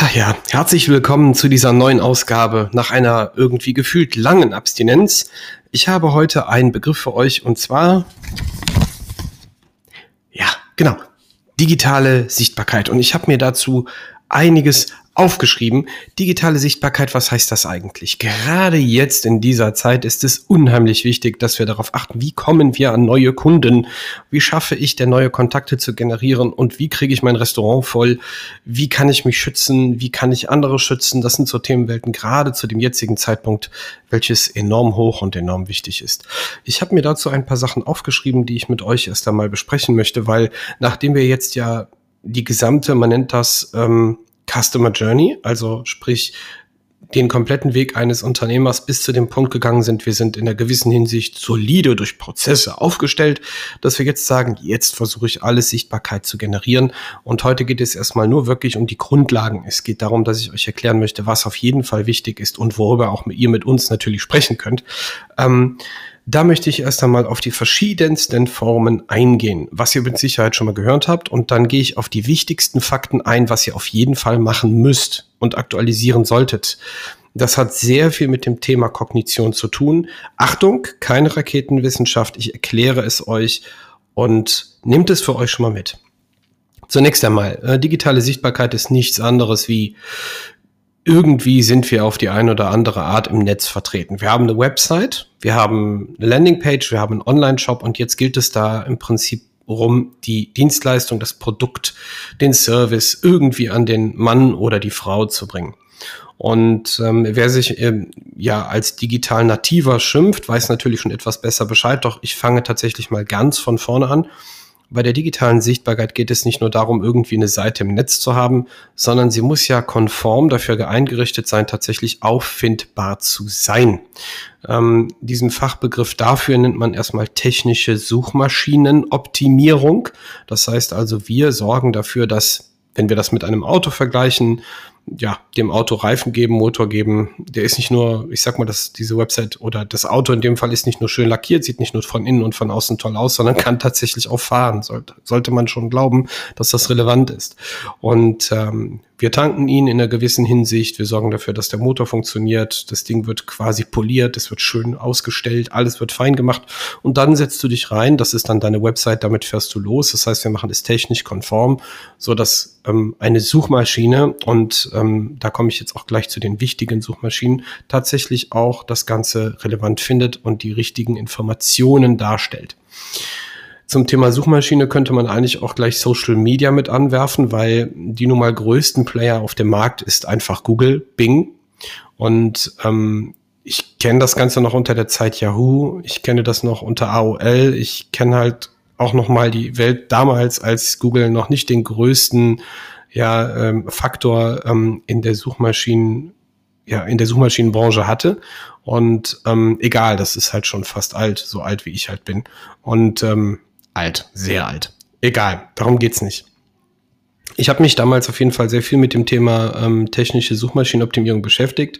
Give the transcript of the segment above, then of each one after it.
Ach ja, herzlich willkommen zu dieser neuen Ausgabe nach einer irgendwie gefühlt langen Abstinenz. Ich habe heute einen Begriff für euch und zwar, ja genau, digitale Sichtbarkeit. Und ich habe mir dazu einiges aufgeschrieben. Digitale Sichtbarkeit, was heißt das eigentlich? Gerade jetzt in dieser Zeit ist es unheimlich wichtig, dass wir darauf achten, wie kommen wir an neue Kunden? Wie schaffe ich, neue Kontakte zu generieren? Und wie kriege ich mein Restaurant voll? Wie kann ich mich schützen? Wie kann ich andere schützen? Das sind so Themenwelten, gerade zu dem jetzigen Zeitpunkt, welches enorm hoch und enorm wichtig ist. Ich habe mir dazu ein paar Sachen aufgeschrieben, die ich mit euch erst einmal besprechen möchte, weil nachdem wir jetzt ja die gesamte, man nennt das, Customer Journey, also sprich den kompletten Weg eines Unternehmers bis zu dem Punkt gegangen sind, wir sind in einer gewissen Hinsicht solide durch Prozesse aufgestellt, dass wir jetzt sagen, jetzt versuche ich alles Sichtbarkeit zu generieren und heute geht es erstmal nur wirklich um die Grundlagen. Es geht darum, dass ich euch erklären möchte, was auf jeden Fall wichtig ist und worüber auch ihr mit uns natürlich sprechen könnt. Da möchte ich erst einmal auf die verschiedensten Formen eingehen, was ihr mit Sicherheit schon mal gehört habt. Und dann gehe ich auf die wichtigsten Fakten ein, was ihr auf jeden Fall machen müsst und aktualisieren solltet. Das hat sehr viel mit dem Thema Kognition zu tun. Achtung, keine Raketenwissenschaft, ich erkläre es euch und nehmt es für euch schon mal mit. Zunächst einmal, digitale Sichtbarkeit ist nichts anderes wie irgendwie sind wir auf die eine oder andere Art im Netz vertreten. Wir haben eine Website, wir haben eine Landingpage, wir haben einen Online-Shop und jetzt gilt es da im Prinzip rum, die Dienstleistung, das Produkt, den Service irgendwie an den Mann oder die Frau zu bringen. Und wer sich ja als digital nativer schimpft, weiß natürlich schon etwas besser Bescheid, doch ich fange tatsächlich mal ganz von vorne an. Bei der digitalen Sichtbarkeit geht es nicht nur darum, irgendwie eine Seite im Netz zu haben, sondern sie muss ja konform dafür eingerichtet sein, tatsächlich auffindbar zu sein. Diesen Fachbegriff dafür nennt man erstmal technische Suchmaschinenoptimierung. Das heißt also, wir sorgen dafür, dass, wenn wir das mit einem Auto vergleichen, ja, dem Auto Reifen geben, Motor geben, der ist nicht nur, ich sag mal, dass diese Website oder das Auto in dem Fall ist nicht nur schön lackiert, sieht nicht nur von innen und von außen toll aus, sondern kann tatsächlich auch fahren. Sollte man schon glauben, dass das relevant ist. Und wir tanken ihn in einer gewissen Hinsicht, wir sorgen dafür, dass der Motor funktioniert, das Ding wird quasi poliert, es wird schön ausgestellt, alles wird fein gemacht und dann setzt du dich rein, das ist dann deine Website, damit fährst du los. Das heißt, wir machen es technisch konform, sodass eine Suchmaschine und da komme ich jetzt auch gleich zu den wichtigen Suchmaschinen, tatsächlich auch das Ganze relevant findet und die richtigen Informationen darstellt. Zum Thema Suchmaschine könnte man eigentlich auch gleich Social Media mit anwerfen, weil die nun mal größten Player auf dem Markt ist einfach Google, Bing. Und ich kenne das Ganze noch unter der Zeit Yahoo, ich kenne das noch unter AOL, ich kenne halt auch noch mal die Welt damals, als Google noch nicht den größten Faktor in der Suchmaschinenbranche hatte. Und egal, das ist halt schon fast alt, so alt wie ich halt bin. Und alt, sehr alt. Egal, darum geht's nicht. Ich habe mich damals auf jeden Fall sehr viel mit dem Thema technische Suchmaschinenoptimierung beschäftigt.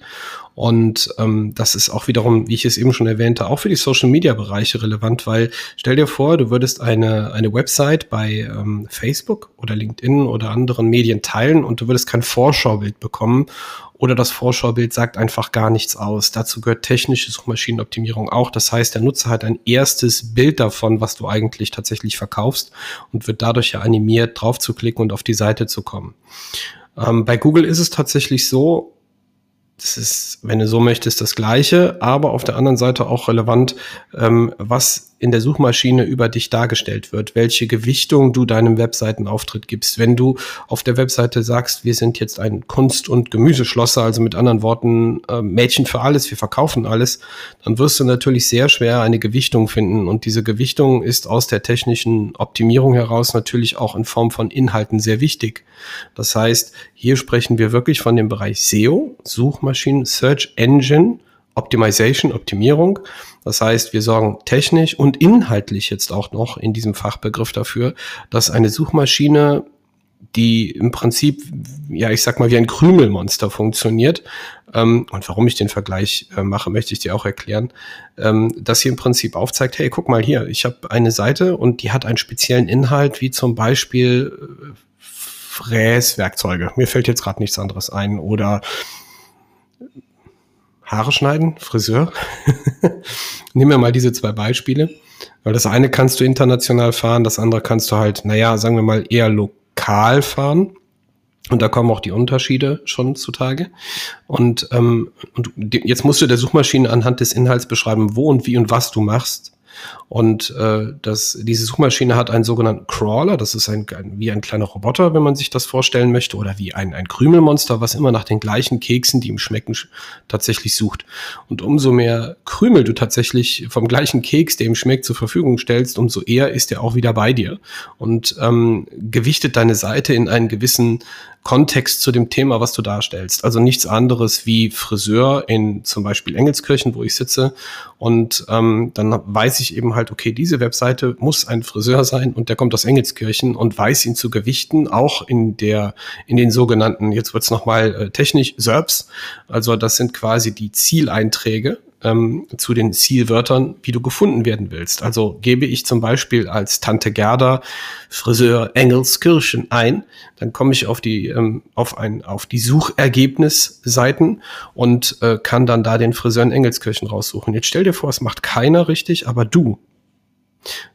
Und das ist auch wiederum, wie ich es eben schon erwähnte, auch für die Social-Media-Bereiche relevant, weil stell dir vor, du würdest eine Website bei Facebook oder LinkedIn oder anderen Medien teilen und du würdest kein Vorschaubild bekommen oder das Vorschaubild sagt einfach gar nichts aus. Dazu gehört technische Suchmaschinenoptimierung auch. Das heißt, der Nutzer hat ein erstes Bild davon, was du eigentlich tatsächlich verkaufst und wird dadurch ja animiert, drauf zu klicken und auf die Seite zu kommen. Bei Google ist es tatsächlich so, das ist, wenn du so möchtest, das Gleiche, aber auf der anderen Seite auch relevant, was in der Suchmaschine über dich dargestellt wird, welche Gewichtung du deinem Webseitenauftritt gibst. Wenn du auf der Webseite sagst, wir sind jetzt ein Kunst- und Gemüseschlosser, also mit anderen Worten Mädchen für alles, wir verkaufen alles, dann wirst du natürlich sehr schwer eine Gewichtung finden. Und diese Gewichtung ist aus der technischen Optimierung heraus natürlich auch in Form von Inhalten sehr wichtig. Das heißt, hier sprechen wir wirklich von dem Bereich SEO, Suchmaschinen, Search Engine Optimization, Optimierung. Das heißt, wir sorgen technisch und inhaltlich jetzt auch noch in diesem Fachbegriff dafür, dass eine Suchmaschine, die im Prinzip, ja, ich sag mal, wie ein Krümelmonster funktioniert, und warum ich den Vergleich mache, möchte ich dir auch erklären, dass hier im Prinzip aufzeigt, hey, guck mal hier, ich habe eine Seite und die hat einen speziellen Inhalt, wie zum Beispiel Fräswerkzeuge. Mir fällt jetzt gerade nichts anderes ein. Oder Haare schneiden, Friseur. Nehmen wir mal diese zwei Beispiele. Weil das eine kannst du international fahren, das andere kannst du halt, naja, sagen wir mal, eher lokal fahren. Und da kommen auch die Unterschiede schon zutage. Und jetzt musst du der Suchmaschine anhand des Inhalts beschreiben, wo und wie und was du machst. Und diese Suchmaschine hat einen sogenannten Crawler, das ist wie ein kleiner Roboter, wenn man sich das vorstellen möchte, oder wie ein Krümelmonster, was immer nach den gleichen Keksen, die ihm schmecken, tatsächlich sucht. Und umso mehr Krümel du tatsächlich vom gleichen Keks, der ihm schmeckt, zur Verfügung stellst, umso eher ist er auch wieder bei dir und gewichtet deine Seite in einen gewissen Kontext zu dem Thema, was du darstellst. Also nichts anderes wie Friseur in zum Beispiel Engelskirchen, wo ich sitze. Und dann weiß ich eben halt, okay, diese Webseite muss ein Friseur sein und der kommt aus Engelskirchen und weiß ihn zu gewichten, auch in den sogenannten, jetzt wird's nochmal technisch, SERPs. Also das sind quasi die Zieleinträge zu den Zielwörtern, wie du gefunden werden willst. Also gebe ich zum Beispiel als Tante Gerda Friseur Engelskirchen ein, dann komme ich auf die Suchergebnisseiten und kann dann da den Friseur in Engelskirchen raussuchen. Jetzt stell dir vor, es macht keiner richtig, aber du.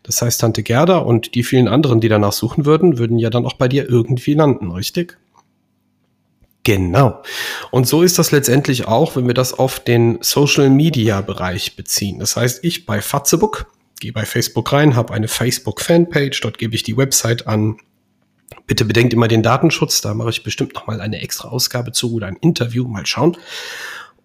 Das heißt, Tante Gerda und die vielen anderen, die danach suchen würden, würden ja dann auch bei dir irgendwie landen, richtig? Genau. Und so ist das letztendlich auch, wenn wir das auf den Social-Media-Bereich beziehen. Das heißt, ich bei Fatzebook, gehe bei Facebook rein, habe eine Facebook-Fanpage, dort gebe ich die Website an. Bitte bedenkt immer den Datenschutz, da mache ich bestimmt nochmal eine extra Ausgabe zu oder ein Interview, mal schauen.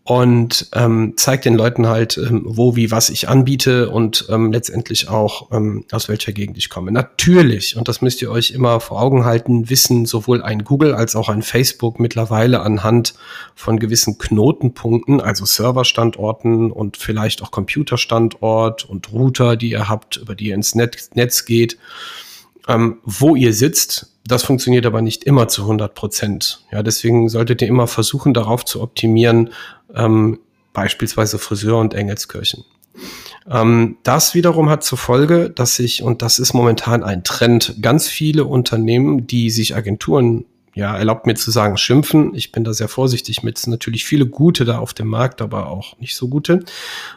Und zeigt den Leuten halt, wo, wie, was ich anbiete und letztendlich auch, aus welcher Gegend ich komme. Natürlich, und das müsst ihr euch immer vor Augen halten, wissen sowohl ein Google als auch ein Facebook mittlerweile anhand von gewissen Knotenpunkten, also Serverstandorten und vielleicht auch Computerstandort und Router, die ihr habt, über die ihr ins Netz geht, wo ihr sitzt. Das funktioniert aber nicht immer zu 100%. Ja, deswegen solltet ihr immer versuchen, darauf zu optimieren, beispielsweise Friseur und Engelskirchen. Das wiederum hat zur Folge, dass sich, und das ist momentan ein Trend, ganz viele Unternehmen, die sich Agenturen, ja, erlaubt mir zu sagen, schimpfen. Ich bin da sehr vorsichtig mit. Es sind natürlich viele gute da auf dem Markt, aber auch nicht so gute.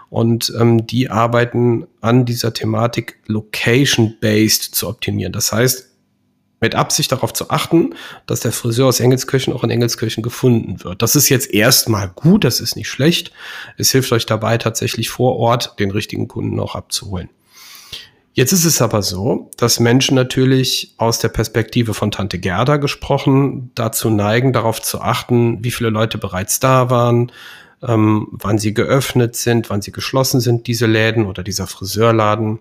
Und die arbeiten an dieser Thematik, location-based zu optimieren. Das heißt, mit Absicht darauf zu achten, dass der Friseur aus Engelskirchen auch in Engelskirchen gefunden wird. Das ist jetzt erstmal gut, das ist nicht schlecht. Es hilft euch dabei, tatsächlich vor Ort den richtigen Kunden auch abzuholen. Jetzt ist es aber so, dass Menschen natürlich aus der Perspektive von Tante Gerda gesprochen dazu neigen, darauf zu achten, wie viele Leute bereits da waren, wann sie geöffnet sind, wann sie geschlossen sind, diese Läden oder dieser Friseurladen.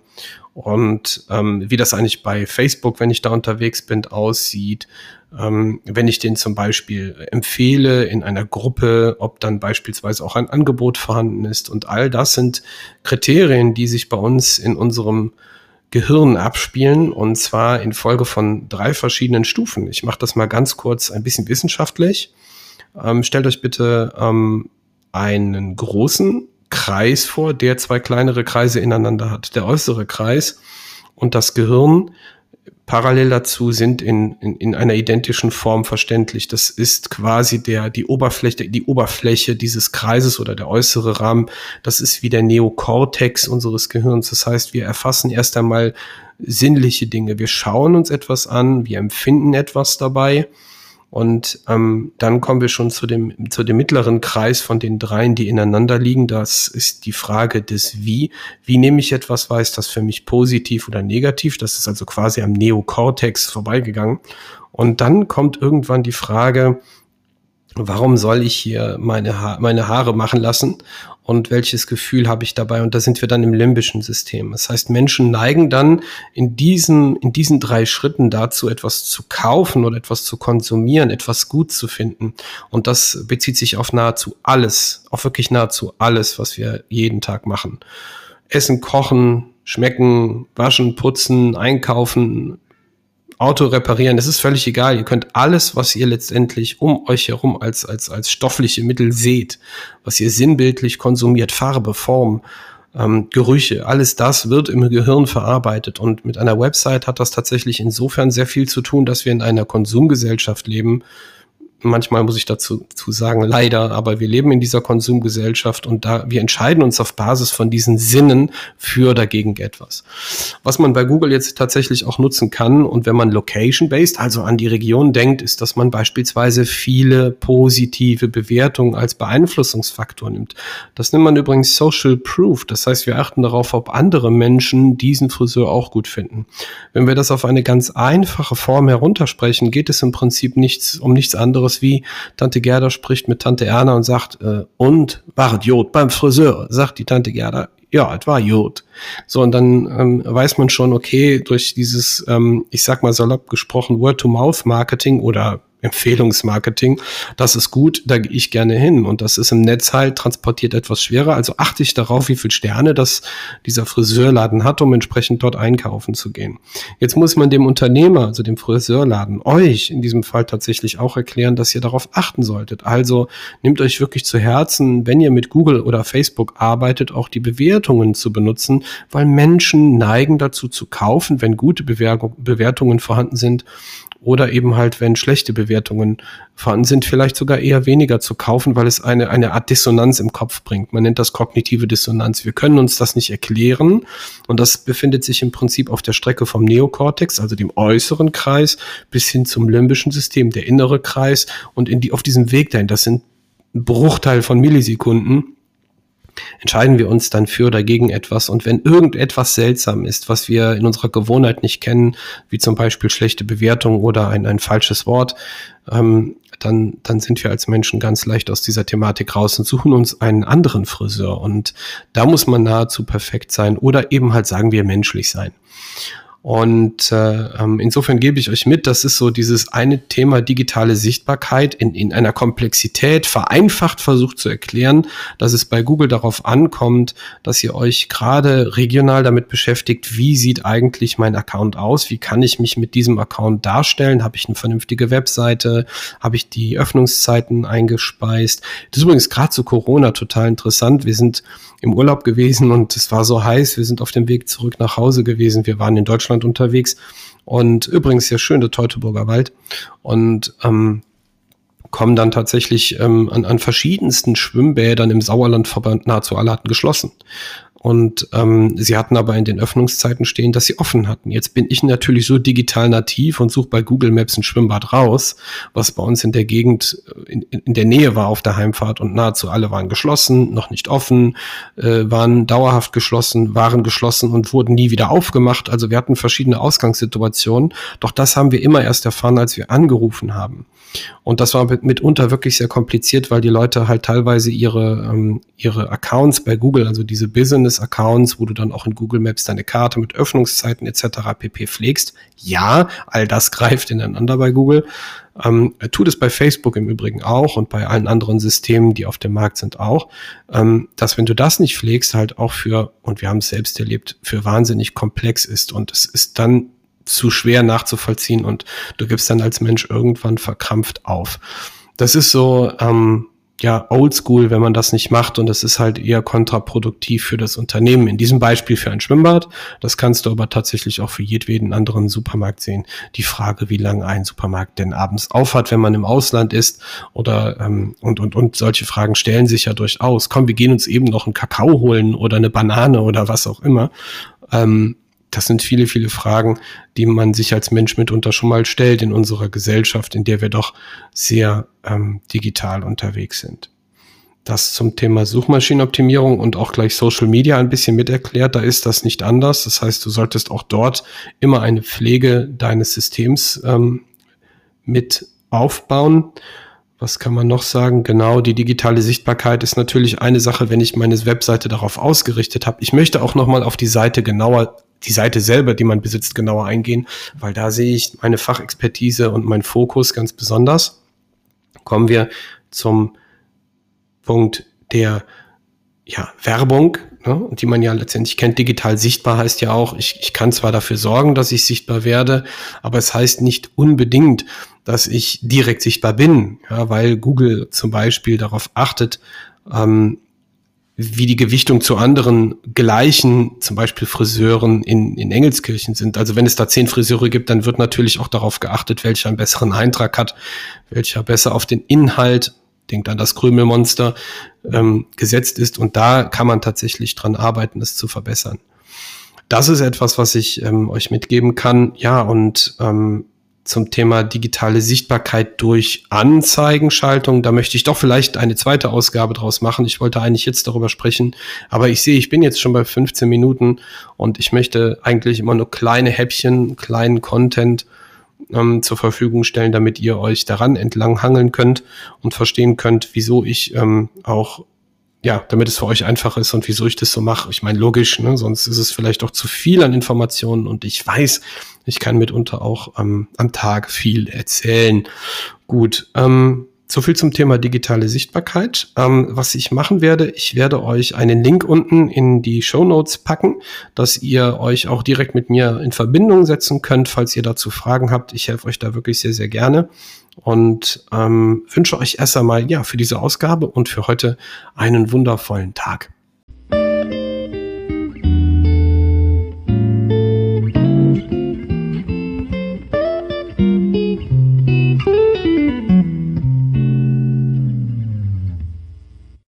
Und wie das eigentlich bei Facebook, wenn ich da unterwegs bin, aussieht, wenn ich den zum Beispiel empfehle in einer Gruppe, ob dann beispielsweise auch ein Angebot vorhanden ist. Und all das sind Kriterien, die sich bei uns in unserem Gehirn abspielen, und zwar in Folge von 3 verschiedenen Stufen. Ich mache das mal ganz kurz ein bisschen wissenschaftlich. Stellt euch bitte einen großen Kreis vor, der 2 kleinere Kreise ineinander hat. Der äußere Kreis und das Gehirn parallel dazu sind in einer identischen Form verständlich. Das ist quasi die Oberfläche dieses Kreises oder der äußere Rahmen. Das ist wie der Neokortex unseres Gehirns. Das heißt, wir erfassen erst einmal sinnliche Dinge. Wir schauen uns etwas an, wir empfinden etwas dabei. Und dann kommen wir schon zu dem mittleren Kreis von den 3, die ineinander liegen. Das ist die Frage des Wie. Wie nehme ich etwas wahr? Ist das für mich positiv oder negativ? Das ist also quasi am Neokortex vorbeigegangen. Und dann kommt irgendwann die Frage, warum soll ich hier meine Haare machen lassen? Und welches Gefühl habe ich dabei? Und da sind wir dann im limbischen System. Das heißt, Menschen neigen dann in diesen 3 Schritten dazu, etwas zu kaufen oder etwas zu konsumieren, etwas gut zu finden. Und das bezieht sich auf nahezu alles, auf wirklich nahezu alles, was wir jeden Tag machen. Essen, kochen, schmecken, waschen, putzen, einkaufen, Auto reparieren, das ist völlig egal. Ihr könnt alles, was ihr letztendlich um euch herum als stoffliche Mittel seht, was ihr sinnbildlich konsumiert, Farbe, Form, Gerüche, alles das wird im Gehirn verarbeitet. Und mit einer Website hat das tatsächlich insofern sehr viel zu tun, dass wir in einer Konsumgesellschaft leben. Manchmal muss ich dazu sagen, leider, aber wir leben in dieser Konsumgesellschaft und da wir entscheiden uns auf Basis von diesen Sinnen für oder gegen etwas. Was man bei Google jetzt tatsächlich auch nutzen kann und wenn man location-based, also an die Region denkt, ist, dass man beispielsweise viele positive Bewertungen als Beeinflussungsfaktor nimmt. Das nennt man übrigens Social Proof, das heißt, wir achten darauf, ob andere Menschen diesen Friseur auch gut finden. Wenn wir das auf eine ganz einfache Form heruntersprechen, geht es im Prinzip um nichts anderes, wie Tante Gerda spricht mit Tante Erna und sagt, und war es Jod beim Friseur, sagt die Tante Gerda, ja, es war Jod. So, und dann weiß man schon, okay, durch dieses, ich sag mal salopp gesprochen, Word-to-Mouth-Marketing oder Empfehlungsmarketing, das ist gut, da gehe ich gerne hin. Und das ist im Netz halt transportiert etwas schwerer. Also achte ich darauf, wie viele Sterne das dieser Friseurladen hat, um entsprechend dort einkaufen zu gehen. Jetzt muss man dem Unternehmer, also dem Friseurladen, euch in diesem Fall tatsächlich auch erklären, dass ihr darauf achten solltet. Also nehmt euch wirklich zu Herzen, wenn ihr mit Google oder Facebook arbeitet, auch die Bewertungen zu benutzen, weil Menschen neigen dazu zu kaufen, wenn gute Bewertungen vorhanden sind. Oder eben halt, wenn schlechte Bewertungen vorhanden sind, vielleicht sogar eher weniger zu kaufen, weil es eine Art Dissonanz im Kopf bringt. Man nennt das kognitive Dissonanz. Wir können uns das nicht erklären und das befindet sich im Prinzip auf der Strecke vom Neokortex, also dem äußeren Kreis, bis hin zum limbischen System, der innere Kreis und auf diesem Weg dahin, das sind ein Bruchteil von Millisekunden, entscheiden wir uns dann für oder gegen etwas. Und wenn irgendetwas seltsam ist, was wir in unserer Gewohnheit nicht kennen, wie zum Beispiel schlechte Bewertungen oder ein falsches Wort, dann sind wir als Menschen ganz leicht aus dieser Thematik raus und suchen uns einen anderen Friseur. Und da muss man nahezu perfekt sein oder eben halt, sagen wir, menschlich sein. Und insofern gebe ich euch mit, das ist so dieses eine Thema digitale Sichtbarkeit in einer Komplexität vereinfacht versucht zu erklären, dass es bei Google darauf ankommt, dass ihr euch gerade regional damit beschäftigt, wie sieht eigentlich mein Account aus, wie kann ich mich mit diesem Account darstellen, habe ich eine vernünftige Webseite, habe ich die Öffnungszeiten eingespeist. Das ist übrigens gerade zu Corona total interessant, wir sind im Urlaub gewesen und es war so heiß, wir sind auf dem Weg zurück nach Hause gewesen, wir waren in Deutschland unterwegs und übrigens sehr schön, der Teutoburger Wald und kommen dann tatsächlich an verschiedensten Schwimmbädern im Sauerland vorbei, nahezu alle hatten geschlossen. Und sie hatten aber in den Öffnungszeiten stehen, dass sie offen hatten. Jetzt bin ich natürlich so digital nativ und suche bei Google Maps ein Schwimmbad raus, was bei uns in der Gegend in der Nähe war auf der Heimfahrt und nahezu alle waren geschlossen, noch nicht offen, waren dauerhaft geschlossen, waren geschlossen und wurden nie wieder aufgemacht. Also wir hatten verschiedene Ausgangssituationen, doch das haben wir immer erst erfahren, als wir angerufen haben. Und das war mitunter wirklich sehr kompliziert, weil die Leute halt teilweise ihre Accounts bei Google, also diese Business-Accounts, wo du dann auch in Google Maps deine Karte mit Öffnungszeiten etc. pp. Pflegst. Ja, all das greift ineinander bei Google. Tut es bei Facebook im Übrigen auch und bei allen anderen Systemen, die auf dem Markt sind auch, dass wenn du das nicht pflegst, halt auch für, und wir haben es selbst erlebt, für wahnsinnig komplex ist. Und es ist dann zu schwer nachzuvollziehen und du gibst dann als Mensch irgendwann verkrampft auf. Das ist so ja oldschool, wenn man das nicht macht und das ist halt eher kontraproduktiv für das Unternehmen. In diesem Beispiel für ein Schwimmbad, das kannst du aber tatsächlich auch für jedweden anderen Supermarkt sehen. Die Frage, wie lange ein Supermarkt denn abends auf hat, wenn man im Ausland ist oder und solche Fragen stellen sich ja durchaus. Komm, wir gehen uns eben noch einen Kakao holen oder eine Banane oder was auch immer. Das sind viele, viele Fragen, die man sich als Mensch mitunter schon mal stellt in unserer Gesellschaft, in der wir doch sehr digital unterwegs sind. Das zum Thema Suchmaschinenoptimierung und auch gleich Social Media ein bisschen miterklärt. Da ist das nicht anders. Das heißt, du solltest auch dort immer eine Pflege deines Systems mit aufbauen. Was kann man noch sagen? Genau, die digitale Sichtbarkeit ist natürlich eine Sache, wenn ich meine Webseite darauf ausgerichtet habe. Ich möchte auch nochmal auf die Seite selber, die man besitzt, genauer eingehen, weil da sehe ich meine Fachexpertise und meinen Fokus ganz besonders. Kommen wir zum Punkt der Werbung, ne, die man ja letztendlich kennt. Digital sichtbar heißt ja auch, ich kann zwar dafür sorgen, dass ich sichtbar werde, aber es heißt nicht unbedingt, dass ich direkt sichtbar bin, ja, weil Google zum Beispiel darauf achtet, wie die Gewichtung zu anderen gleichen, zum Beispiel Friseuren in Engelskirchen sind. Also wenn es da 10 Friseure gibt, dann wird natürlich auch darauf geachtet, welcher einen besseren Eintrag hat, welcher besser auf den Inhalt, denkt an das Krümelmonster, gesetzt ist. Und da kann man tatsächlich dran arbeiten, es zu verbessern. Das ist etwas, was ich euch mitgeben kann. Ja, und zum Thema digitale Sichtbarkeit durch Anzeigenschaltung. Da möchte ich doch vielleicht eine zweite Ausgabe draus machen. Ich wollte eigentlich jetzt darüber sprechen, aber ich sehe, ich bin jetzt schon bei 15 Minuten und ich möchte eigentlich immer nur kleine Häppchen, kleinen Content zur Verfügung stellen, damit ihr euch daran entlang hangeln könnt und verstehen könnt, wieso ich auch, ja, damit es für euch einfach ist und wieso ich das so mache. Ich meine, logisch, ne? Sonst ist es vielleicht auch zu viel an Informationen und ich weiß, ich kann mitunter auch am Tag viel erzählen. Gut, so viel zum Thema digitale Sichtbarkeit. Was ich machen werde, ich werde euch einen Link unten in die Shownotes packen, dass ihr euch auch direkt mit mir in Verbindung setzen könnt, falls ihr dazu Fragen habt. Ich helfe euch da wirklich sehr, sehr gerne. Und wünsche euch erst einmal ja für diese Ausgabe und für heute einen wundervollen Tag.